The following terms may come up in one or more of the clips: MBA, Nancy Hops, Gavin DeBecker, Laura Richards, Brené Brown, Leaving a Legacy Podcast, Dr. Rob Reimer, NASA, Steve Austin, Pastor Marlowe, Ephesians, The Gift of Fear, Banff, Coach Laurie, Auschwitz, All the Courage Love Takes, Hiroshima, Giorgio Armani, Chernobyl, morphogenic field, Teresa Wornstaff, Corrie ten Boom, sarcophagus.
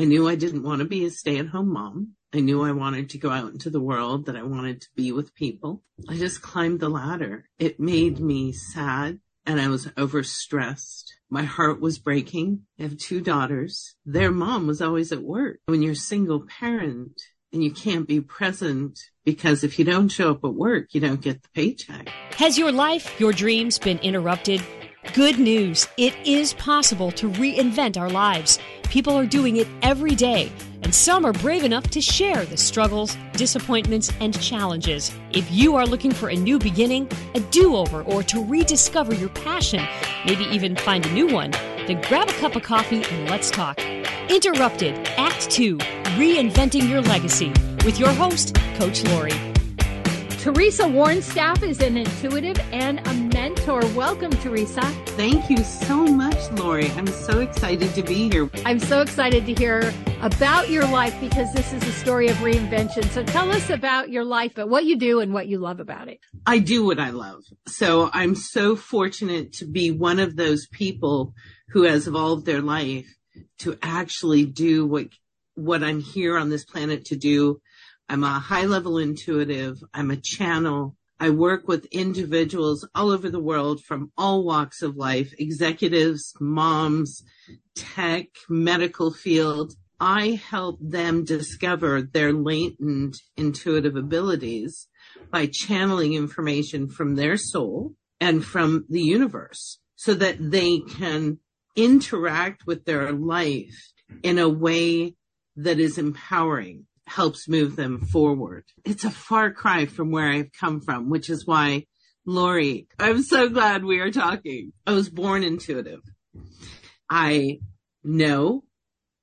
I knew I didn't want to be a stay-at-home mom. I knew I wanted to go out into the world, that I wanted to be with people. I just climbed the ladder. It made me sad, and I was overstressed. My heart was breaking. I have 2 daughters. Their mom was always at work. When you're a single parent and you can't be present, because if you don't show up at work, you don't get the paycheck. Has your life, your dreams been interrupted? Good news. It is possible to reinvent our lives. People are doing it every day, and some are brave enough to share the struggles, disappointments, and challenges. If you are looking for a new beginning, a do-over, or to rediscover your passion, maybe even find a new one, then grab a cup of coffee and let's talk. Interrupted, Act 2, Reinventing Your Legacy, with your host, Coach Laurie. Teresa Wornstaff is an intuitive and a mentor. Welcome, Teresa. Thank you so much, Laurie. I'm so excited to be here. I'm so excited to hear about your life, because this is a story of reinvention. So tell us about your life, but what you do and what you love about it. I do what I love. So I'm so fortunate to be one of those people who has evolved their life to actually do what I'm here on this planet to do. I'm a high-level intuitive. I'm a channel. I work with individuals all over the world from all walks of life, executives, moms, tech, medical field. I help them discover their latent intuitive abilities by channeling information from their soul and from the universe so that they can interact with their life in a way that is empowering, helps move them forward. It's a far cry from where I've come from, which is why, Laurie, I'm so glad we are talking. I was born intuitive. I know,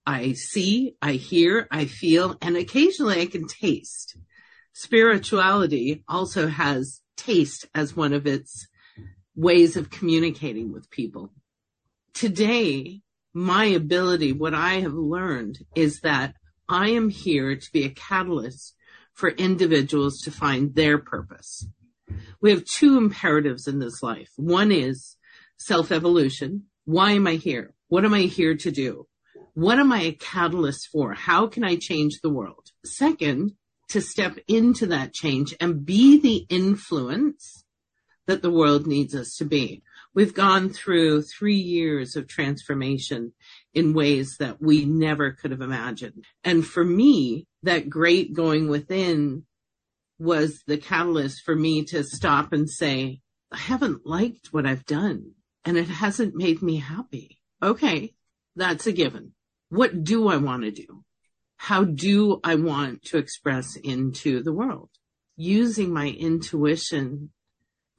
I see, I hear, I feel, and occasionally I can taste. Spirituality also has taste as one of its ways of communicating with people. Today, my ability, what I have learned, is that I am here to be a catalyst for individuals to find their purpose. We have 2 imperatives in this life. One is self-evolution. Why am I here? What am I here to do? What am I a catalyst for? How can I change the world? Second, to step into that change and be the influence that the world needs us to be. We've gone through 3 years of transformation in ways that we never could have imagined. And for me, that great going within was the catalyst for me to stop and say, I haven't liked what I've done, and it hasn't made me happy. Okay, that's a given. What do I want to do? How do I want to express into the world? Using my intuition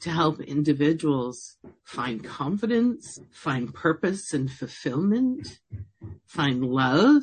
to help individuals find confidence, find purpose and fulfillment, find love,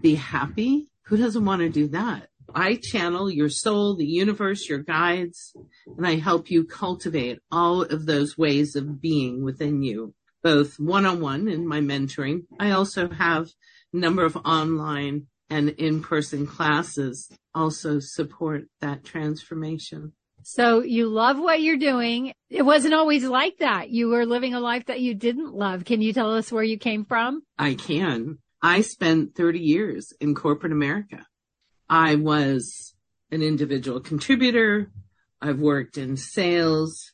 be happy. Who doesn't want to do that? I channel your soul, the universe, your guides, and I help you cultivate all of those ways of being within you, both one-on-one in my mentoring. I also have a number of online and in-person classes also support that transformation. So you love what you're doing. It wasn't always like that. You were living a life that you didn't love. Can you tell us where you came from? I can. I spent 30 years in corporate America. I was an individual contributor. I've worked in sales,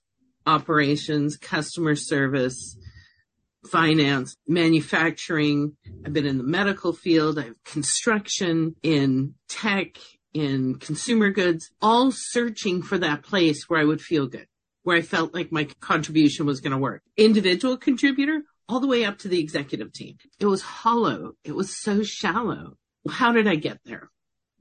operations, customer service, finance, manufacturing. I've been in the medical field. I have construction, in tech, in consumer goods, all searching for that place where I would feel good, where I felt like my contribution was going to work. Individual contributor, all the way up to the executive team. It was hollow. It was so shallow. How did I get there?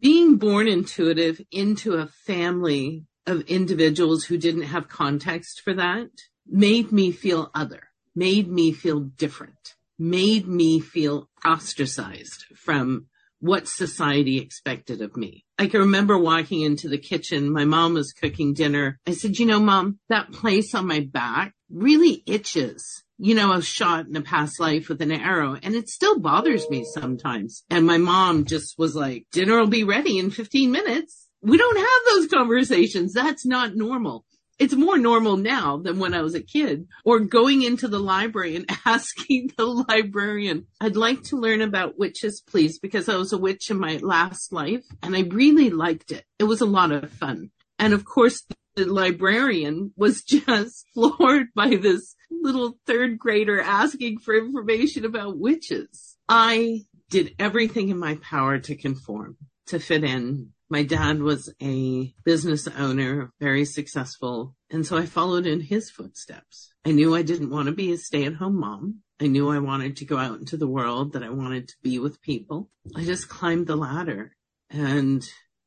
Being born intuitive into a family of individuals who didn't have context for that made me feel other, made me feel different, made me feel ostracized from what society expected of me. I can remember walking into the kitchen. My mom was cooking dinner. I said, you know, Mom, that place on my back really itches. You know, I was shot in a past life with an arrow, and it still bothers me sometimes. And my mom just was like, dinner will be ready in 15 minutes. We don't have those conversations. That's not normal. It's more normal now than when I was a kid. Or going into the library and asking the librarian, I'd like to learn about witches, please, because I was a witch in my last life and I really liked it. It was a lot of fun. And of course, the librarian was just floored by this little third grader asking for information about witches. I did everything in my power to conform, to fit in. My dad was a business owner, very successful, and so I followed in his footsteps. I knew I didn't want to be a stay-at-home mom. I knew I wanted to go out into the world, that I wanted to be with people. I just climbed the ladder, and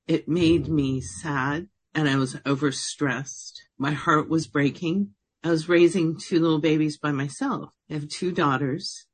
it made me sad, and I was overstressed. My heart was breaking. I was raising two little babies by myself. I have two daughters.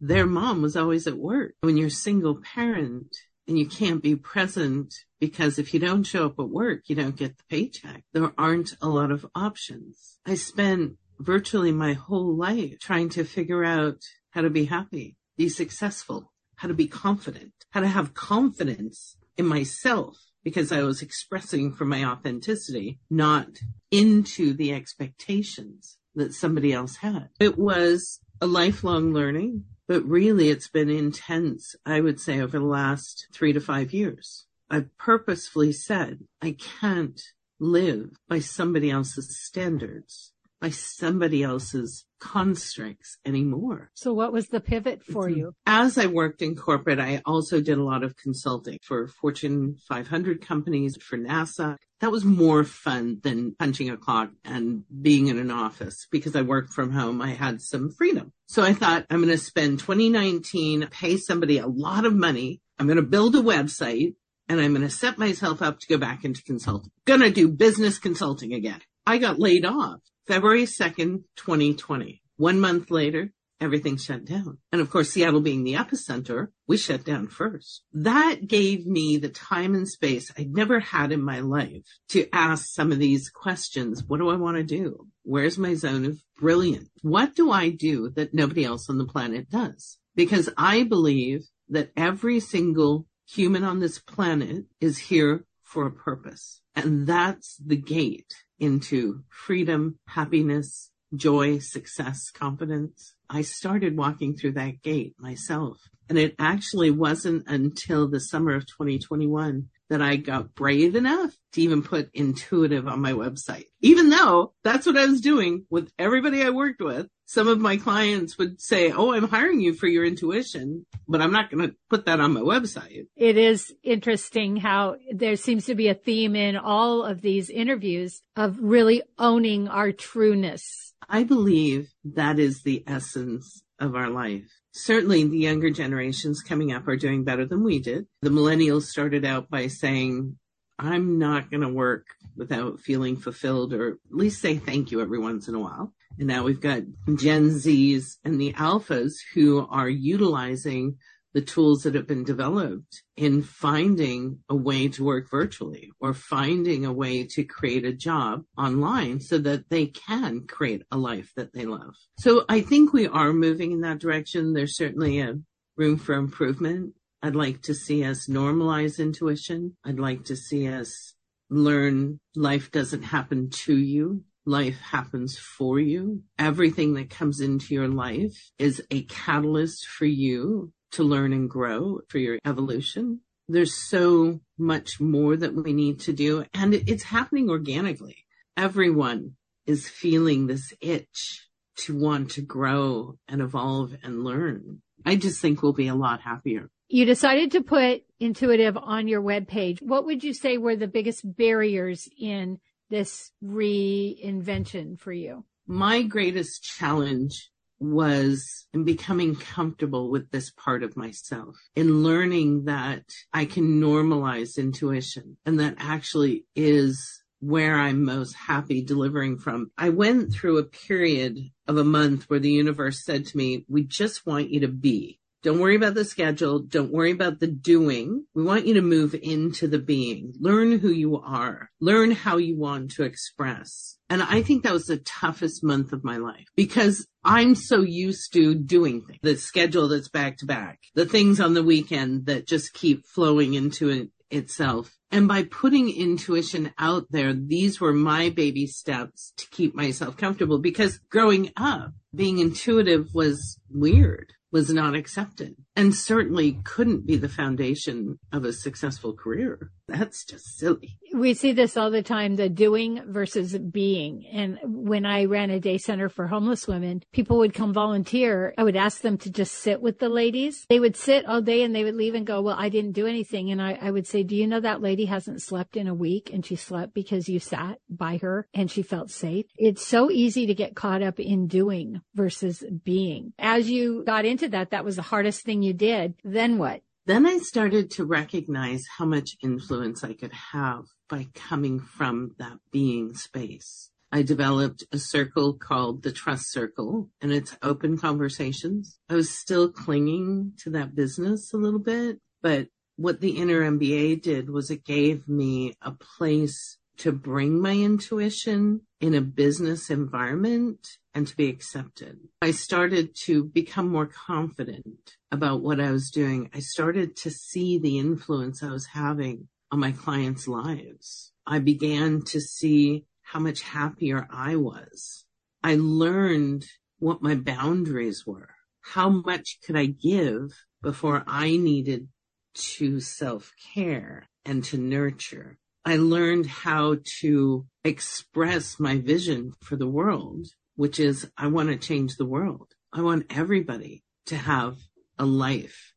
Their mom was always at work. When you're a single parent and you can't be present, because if you don't show up at work, you don't get the paycheck. There aren't a lot of options. I spent virtually my whole life trying to figure out how to be happy, be successful, how to be confident, how to have confidence in myself, because I was expressing from my authenticity, not into the expectations that somebody else had. It was a lifelong learning. But really, it's been intense, I would say, over the last 3 to 5 years. I've purposefully said, I can't live by somebody else's standards, by somebody else's constricts anymore. So what was the pivot for you? As I worked in corporate, I also did a lot of consulting for Fortune 500 companies, for NASA. That was more fun than punching a clock and being in an office, because I worked from home. I had some freedom. So I thought, I'm going to spend 2019, pay somebody a lot of money. I'm going to build a website, and I'm going to set myself up to go back into consulting. Going to do business consulting again. I got laid off February 2nd, 2020. 1 month later, everything shut down. And of course, Seattle being the epicenter, we shut down first. That gave me the time and space I'd never had in my life to ask some of these questions. What do I want to do? Where's my zone of brilliance? What do I do that nobody else on the planet does? Because I believe that every single human on this planet is here for a purpose. And that's the gate into freedom, happiness, joy, success, confidence. I started walking through that gate myself. And it actually wasn't until the summer of 2021 that I got brave enough to even put intuitive on my website. Even though that's what I was doing with everybody I worked with. Some of my clients would say, oh, I'm hiring you for your intuition, but I'm not going to put that on my website. It is interesting how there seems to be a theme in all of these interviews of really owning our trueness. I believe that is the essence of our life. Certainly the younger generations coming up are doing better than we did. The millennials started out by saying, I'm not going to work without feeling fulfilled, or at least say thank you every once in a while. And now we've got Gen Zs and the Alphas who are utilizing the tools that have been developed in finding a way to work virtually, or finding a way to create a job online so that they can create a life that they love. So I think we are moving in that direction. There's certainly a room for improvement. I'd like to see us normalize intuition. I'd like to see us learn life doesn't happen to you. Life happens for you. Everything that comes into your life is a catalyst for you to learn and grow, for your evolution. There's so much more that we need to do, and it's happening organically. Everyone is feeling this itch to want to grow and evolve and learn. I just think we'll be a lot happier. You decided to put intuitive on your webpage. What would you say were the biggest barriers in this reinvention for you? My greatest challenge was in becoming comfortable with this part of myself, in learning that I can normalize intuition, and that actually is where I'm most happy delivering from. I went through a period of a month where the universe said to me, we just want you to be. Don't worry about the schedule. Don't worry about the doing. We want you to move into the being. Learn who you are. Learn how you want to express. And I think that was the toughest month of my life, because I'm so used to doing things. The schedule that's back to back. The things on the weekend that just keep flowing into an itself. And by putting intuition out there, these were my baby steps to keep myself comfortable, because growing up, being intuitive was weird, was not accepted, and certainly couldn't be the foundation of a successful career. That's just silly. We see this all the time, the doing versus being. And when I ran a day center for homeless women, people would come volunteer. I would ask them to just sit with the ladies. They would sit all day and they would leave and go, well, I didn't do anything. And I would say, do you know that lady hasn't slept in a week, and she slept because you sat by her and she felt safe? It's so easy to get caught up in doing versus being. As you got into that, that was the hardest thing you did. Then what? Then I started to recognize how much influence I could have by coming from that being space. I developed a circle called the Trust Circle, and it's open conversations. I was still clinging to that business a little bit, but what the Inner MBA did was it gave me a place to bring my intuition in a business environment and to be accepted. I started to become more confident about what I was doing. I started to see the influence I was having on my clients' lives. I began to see how much happier I was. I learned what my boundaries were. How much could I give before I needed to self-care and to nurture? I learned how to express my vision for the world, which is I want to change the world. I want everybody to have a life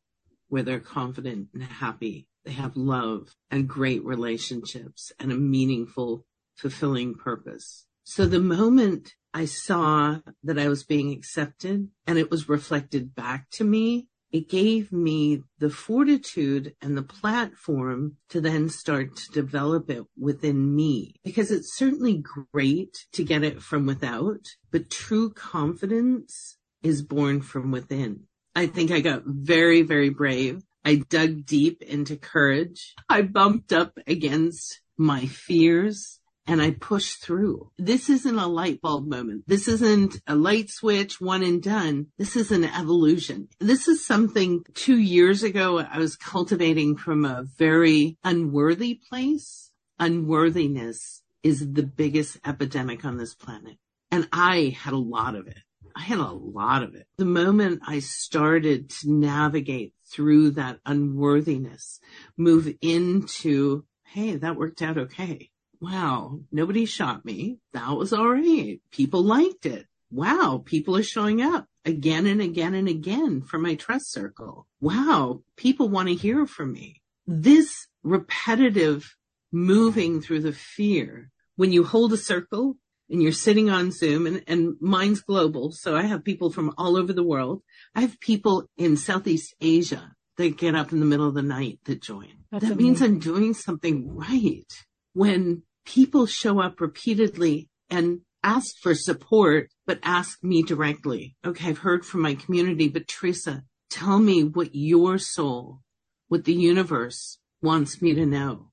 where they're confident and happy. They have love and great relationships and a meaningful, fulfilling purpose. So the moment I saw that I was being accepted and it was reflected back to me, it gave me the fortitude and the platform to then start to develop it within me, because it's certainly great to get it from without, but true confidence is born from within. I think I got very, very brave. I dug deep into courage. I bumped up against my fears. And I push through. This isn't a light bulb moment. This isn't a light switch, one and done. This is an evolution. This is something 2 years ago I was cultivating from a very unworthy place. Unworthiness is the biggest epidemic on this planet. And I had a lot of it. The moment I started to navigate through that unworthiness, move into, hey, that worked out okay. Wow, nobody shot me. That was all right. People liked it. Wow, people are showing up again and again and again for my Trust Circle. Wow, people want to hear from me. This repetitive moving through the fear, when you hold a circle and you're sitting on Zoom, and mine's global, so I have people from all over the world. I have people in Southeast Asia that get up in the middle of the night that join. That means I'm doing something right. When people show up repeatedly and ask for support, but ask me directly, okay, I've heard from my community, but Teresa, tell me what your soul, what the universe wants me to know.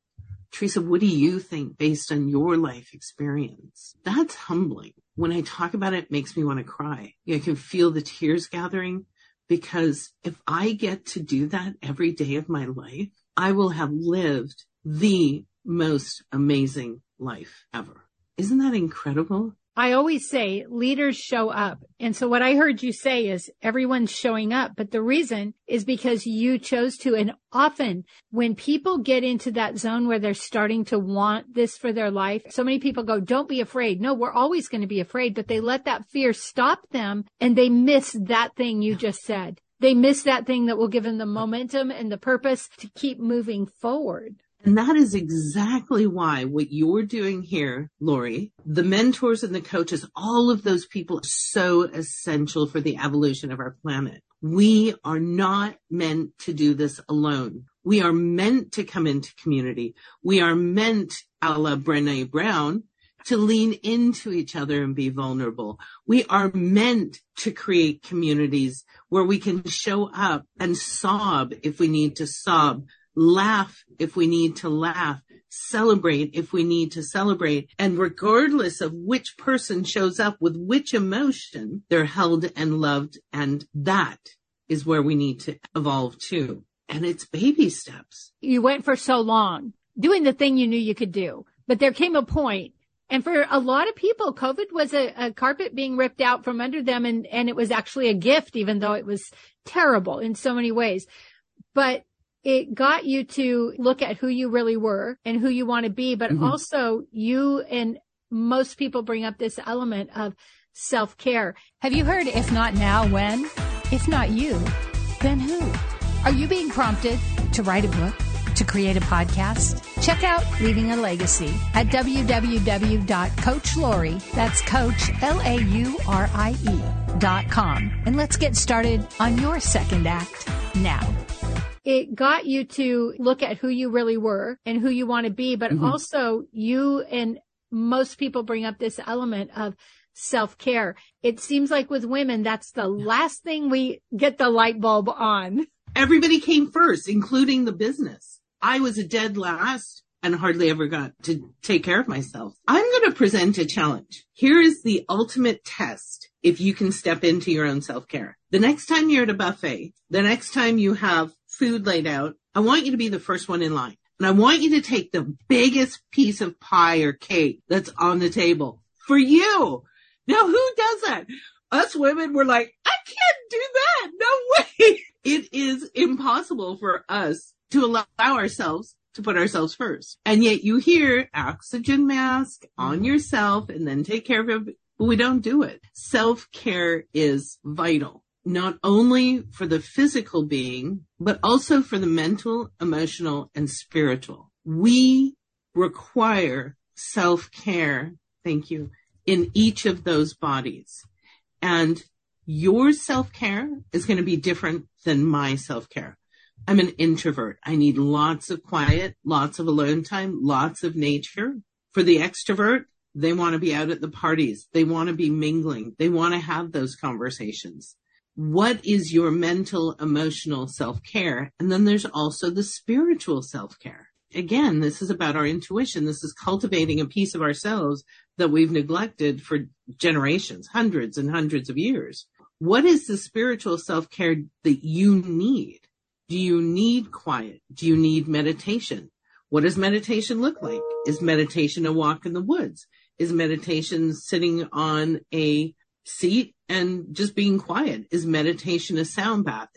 Teresa, what do you think based on your life experience? That's humbling. When I talk about it, it makes me want to cry. I can feel the tears gathering, because if I get to do that every day of my life, I will have lived the most amazing life ever. Isn't that incredible? I always say leaders show up. And so what I heard you say is everyone's showing up, but the reason is because you chose to. And often when people get into that zone where they're starting to want this for their life, so many people go, don't be afraid. No, we're always going to be afraid, but they let that fear stop them and they miss that thing you just said. They miss that thing that will give them the momentum and the purpose to keep moving forward. And that is exactly why what you're doing here, Laurie, the mentors and the coaches, all of those people are so essential for the evolution of our planet. We are not meant to do this alone. We are meant to come into community. We are meant, a la Brené Brown, to lean into each other and be vulnerable. We are meant to create communities where we can show up and sob if we need to sob, laugh if we need to laugh, celebrate if we need to celebrate. And regardless of which person shows up with which emotion, they're held and loved. And that is where we need to evolve to. And it's baby steps. You went for so long doing the thing you knew you could do, but there came a point. And for a lot of people, COVID was a carpet being ripped out from under them. And it was actually a gift, even though it was terrible in so many ways. But it got you to look at who you really were and who you want to be. But also you, and most people bring up this element of self-care. Have you heard, if not now, when? If not you, then who? Are you being prompted to write a book? To create a podcast? Check out Leaving a Legacy at www.coachlaurie, that's coach, Laurie.com. And let's get started on your second act now. It got you to look at who you really were and who you want to be, but also you, and most people bring up this element of self-care. It seems like with women, that's the last thing we get the light bulb on. Everybody came first, including the business. I was a dead last and hardly ever got to take care of myself. I'm going to present a challenge. Here is the ultimate test if you can step into your own self-care. The next time you're at a buffet, the next time you have food laid out, I want you to be the first one in line. And I want you to take the biggest piece of pie or cake that's on the table for you. Now, who does that? Us women were like, I can't do that. No way. It is impossible for us to allow ourselves to put ourselves first. And yet you hear oxygen mask on yourself and then take care of it, but we don't do it. Self-care is vital, not only for the physical being, but also for the mental, emotional, and spiritual. We require self-care, thank you, in each of those bodies. And your self-care is going to be different than my self-care. I'm an introvert. I need lots of quiet, lots of alone time, lots of nature. For the extrovert, they want to be out at the parties. They want to be mingling. They want to have those conversations. What is your mental, emotional self-care? And then there's also the spiritual self-care. Again, this is about our intuition. This is cultivating a piece of ourselves that we've neglected for generations, hundreds and hundreds of years. What is the spiritual self-care that you need? Do you need quiet? Do you need meditation? What does meditation look like? Is meditation a walk in the woods? Is meditation sitting on a seat and just being quiet? Is meditation a sound bath?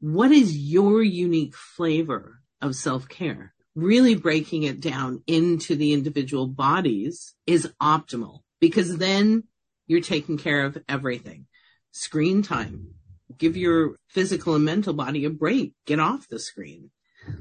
What is your unique flavor of self-care? Really breaking it down into the individual bodies is optimal, because then you're taking care of everything. Screen time. Give your physical and mental body a break. Get off the screen.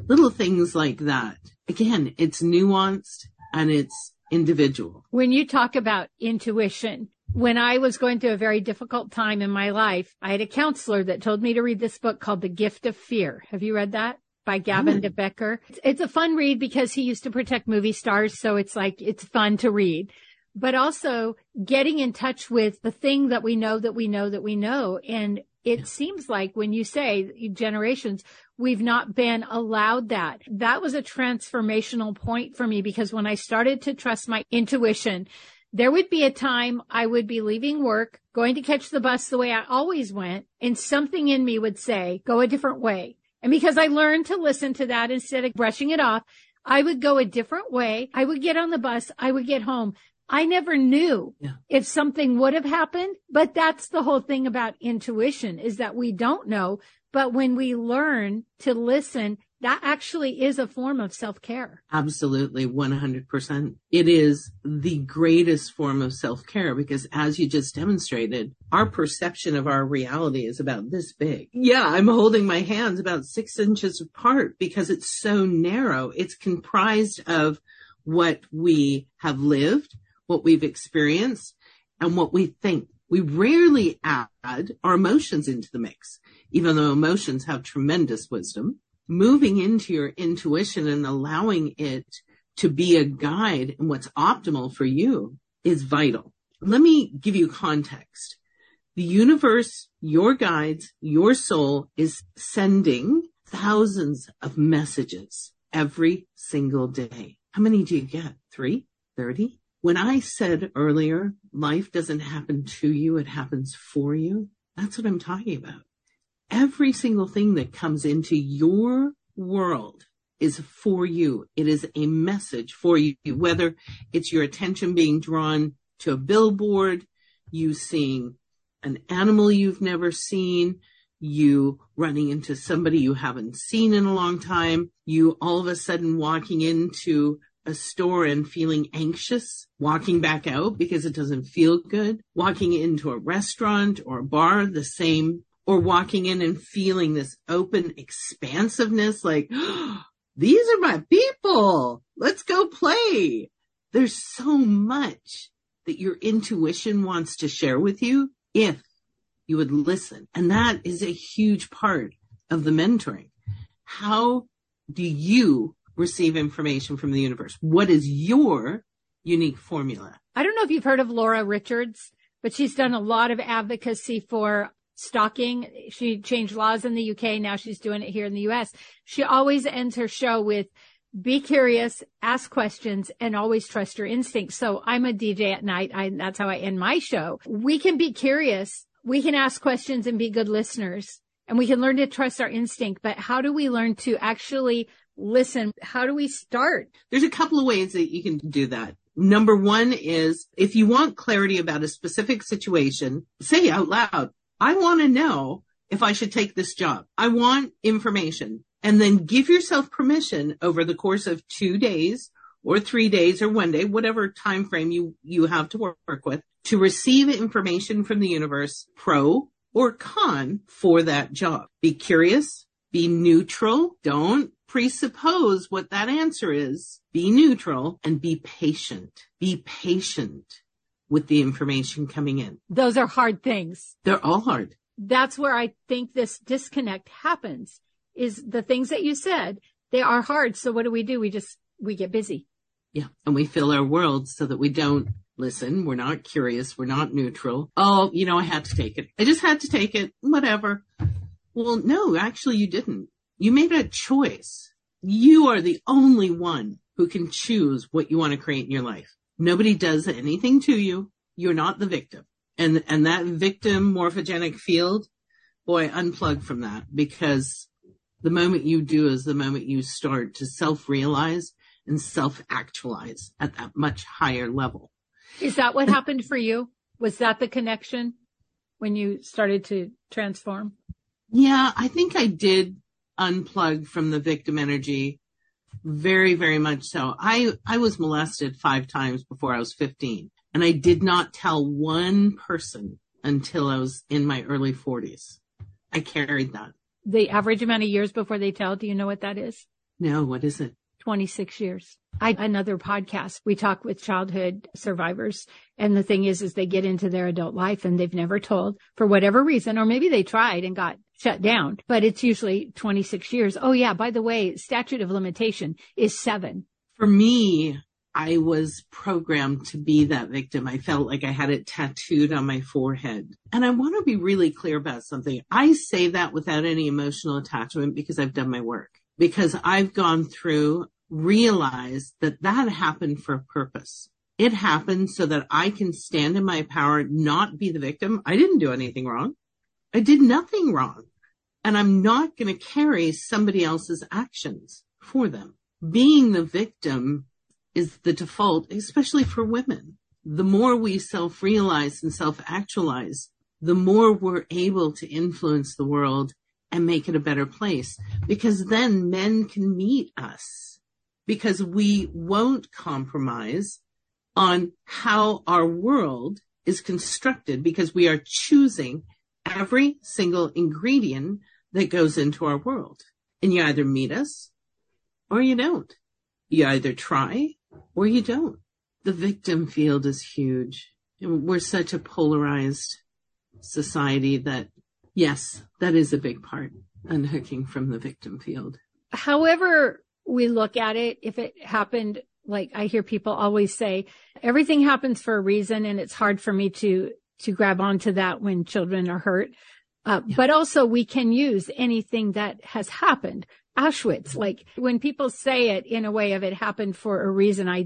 Little things like that. Again, it's nuanced and it's individual. When you talk about intuition, when I was going through a very difficult time in my life, I had a counselor that told me to read this book called The Gift of Fear. Have you read that? By Gavin DeBecker. It's a fun read because he used to protect movie stars. So it's like, it's fun to read, but also getting in touch with the thing that we know, that we know, that we know. And it seems like when you say generations, we've not been allowed that. That was a transformational point for me, because when I started to trust my intuition, there would be a time I would be leaving work, going to catch the bus the way I always went. And something in me would say, go a different way. And because I learned to listen to that instead of brushing it off, I would go a different way. I would get on the bus. I would get home. I never knew if something would have happened, but that's the whole thing about intuition, is that we don't know. But when we learn to listen, that actually is a form of self-care. Absolutely. 100%. It is the greatest form of self-care, because as you just demonstrated, our perception of our reality is about this big. Yeah, I'm holding my hands about 6 inches apart because it's so narrow. It's comprised of what we have lived, what we've experienced, and what we think. We rarely add our emotions into the mix, even though emotions have tremendous wisdom. Moving into your intuition and allowing it to be a guide in what's optimal for you is vital. Let me give you context. The universe, your guides, your soul is sending thousands of messages every single day. How many do you get? 3? 30? When I said earlier, life doesn't happen to you, it happens for you. That's what I'm talking about. Every single thing that comes into your world is for you. It is a message for you, whether it's your attention being drawn to a billboard, you seeing an animal you've never seen, you running into somebody you haven't seen in a long time, you all of a sudden walking into a store and feeling anxious, walking back out because it doesn't feel good, walking into a restaurant or a bar, the same, or walking in and feeling this open expansiveness, like, oh, these are my people. Let's go play. There's so much that your intuition wants to share with you if you would listen. And that is a huge part of the mentoring. How do you receive information from the universe? What is your unique formula? I don't know if you've heard of Laura Richards, but she's done a lot of advocacy for stalking. She changed laws in the UK. Now she's doing it here in the US. She always ends her show with, be curious, ask questions, and always trust your instincts. So I'm a DJ at night. That's how I end my show. We can be curious. We can ask questions and be good listeners, and we can learn to trust our instinct. But how do we learn to actually listen? How do we start? There's a couple of ways that you can do that. Number one is, if you want clarity about a specific situation, say out loud, I want to know if I should take this job. I want information. And then give yourself permission over the course of 2 days or 3 days or 1 day, whatever time frame you have to work with, to receive information from the universe, pro or con, for that job. Be curious, be neutral. Don't presuppose what that answer is. Be neutral and be patient. Be patient with the information coming in. Those are hard things. They're all hard. That's where I think this disconnect happens. Is the things that you said, they are hard. So what do? We get busy. Yeah. And we fill our world so that we don't listen. We're not curious. We're not neutral. Oh, I had to take it. I just had to take it. Whatever. Well, no, actually you didn't. You made a choice. You are the only one who can choose what you want to create in your life. Nobody does anything to you. You're not the victim. And that victim morphogenic field, boy, unplug from that, because the moment you do is the moment you start to self-realize and self-actualize at that much higher level. Is that what happened for you? Was that the connection when you started to transform? Yeah, I think I did unplug from the victim energy very, very much so. I was molested 5 times before I was 15, and I did not tell one person until I was in my early 40s. I carried that. The average amount of years before they tell, do you know what that is? No, what is it? 26 years. Another podcast, we talk with childhood survivors. And the thing is they get into their adult life and they've never told for whatever reason, or maybe they tried and got shut down, but it's usually 26 years. Oh yeah. By the way, statute of limitation is 7. For me, I was programmed to be that victim. I felt like I had it tattooed on my forehead. And I want to be really clear about something. I say that without any emotional attachment because I've done my work, because I've gone through, realized that happened for a purpose. It happened so that I can stand in my power, not be the victim. I didn't do anything wrong. I did nothing wrong. And I'm not going to carry somebody else's actions for them. Being the victim is the default, especially for women. The more we self-realize and self-actualize, the more we're able to influence the world and make it a better place, because then men can meet us, because we won't compromise on how our world is constructed, because we are choosing every single ingredient that goes into our world. And you either meet us or you don't. You either try or you don't. The victim field is huge. We're such a polarized society that, yes, that is a big part, unhooking from the victim field. However we look at it, if it happened, like I hear people always say, everything happens for a reason, and it's hard for me to grab onto that when children are hurt. Yeah. But also we can use anything that has happened. Auschwitz, like when people say it in a way of it happened for a reason, I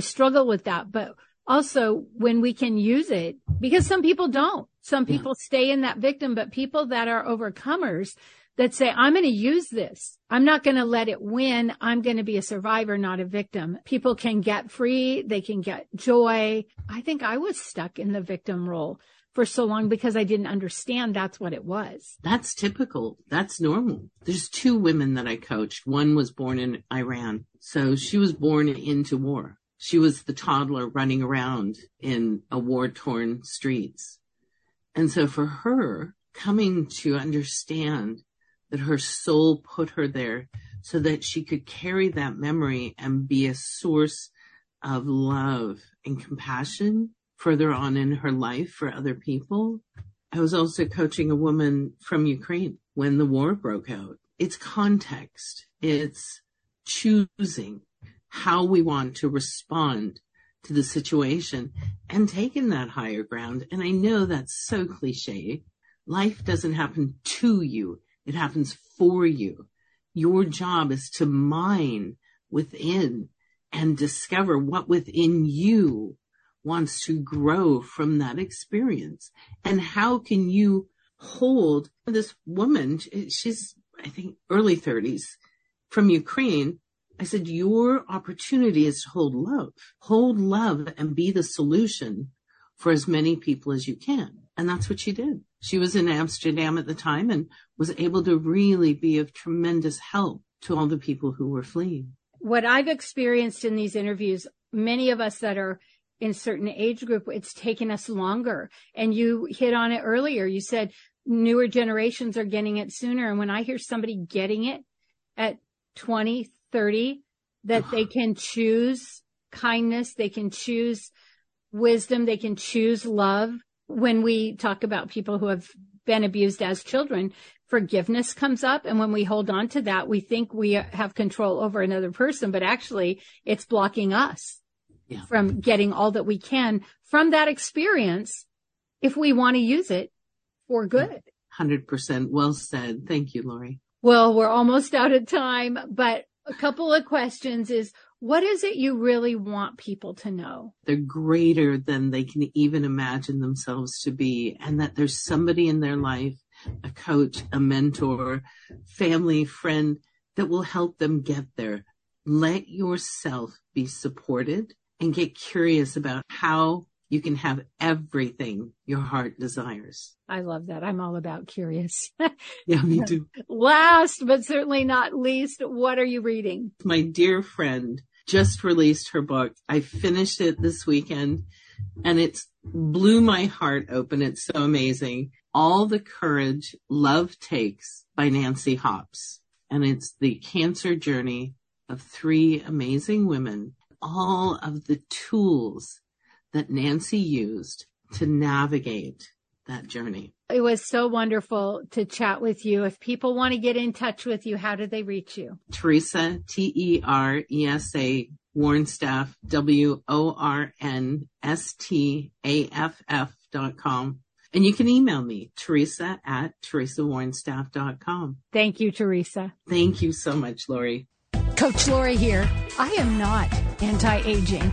struggle with that. But also when we can use it, because some people don't. Some people stay in that victim, but people that are overcomers that say, I'm going to use this. I'm not going to let it win. I'm going to be a survivor, not a victim. People can get free. They can get joy. I think I was stuck in the victim role for so long because I didn't understand that's what it was. That's typical. That's normal. There's two women that I coached. One was born in Iran. So she was born into war. She was the toddler running around in a war-torn streets. And so for her, coming to understand that her soul put her there so that she could carry that memory and be a source of love and compassion further on in her life for other people. I was also coaching a woman from Ukraine when the war broke out. It's context. It's choosing how we want to respond to the situation and taking that higher ground. And I know that's so cliche. Life doesn't happen to you. It happens for you. Your job is to mine within and discover what within you wants to grow from that experience. And how can you hold this woman? She's, I think, early 30s from Ukraine. I said, your opportunity is to hold love and be the solution for as many people as you can. And that's what she did. She was in Amsterdam at the time and was able to really be of tremendous help to all the people who were fleeing. What I've experienced in these interviews, many of us that are in certain age group, it's taken us longer. And you hit on it earlier. You said newer generations are getting it sooner. And when I hear somebody getting it at 20, 30, that they can choose kindness, they can choose wisdom, they can choose love. When we talk about people who have been abused as children, forgiveness comes up. And when we hold on to that, we think we have control over another person, but actually it's blocking us from getting all that we can from that experience if we want to use it for good. 100%. Well said. Thank you, Laurie. Well, we're almost out of time, but a couple of questions is, what is it you really want people to know? They're greater than they can even imagine themselves to be, and that there's somebody in their life, a coach, a mentor, family, friend, that will help them get there. Let yourself be supported and get curious about how you can have everything your heart desires. I love that. I'm all about curious. Yeah, me too. Last, but certainly not least, what are you reading? My dear friend just released her book. I finished it this weekend, and it blew my heart open. It's so amazing. All the Courage Love Takes by Nancy Hops. And it's the cancer journey of three amazing women. All of the tools that Nancy used to navigate that journey. It was so wonderful to chat with you. If people want to get in touch with you, how do they reach you? Teresa, Teresa, Wornstaff, WORNSTAFF.com. And you can email me, Teresa@Teresawornstaff.com. Thank you, Teresa. Thank you so much, Laurie. Coach Laurie here. I am not anti-aging.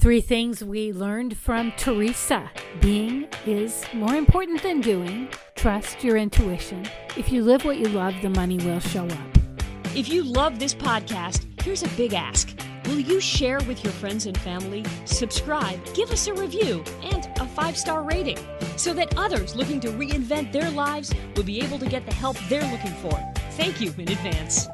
3 things we learned from Teresa. Being is more important than doing. Trust your intuition. If you live what you love, the money will show up. If you love this podcast, here's a big ask. Will you share with your friends and family, subscribe, give us a review, and a 5-star rating so that others looking to reinvent their lives will be able to get the help they're looking for? Thank you in advance.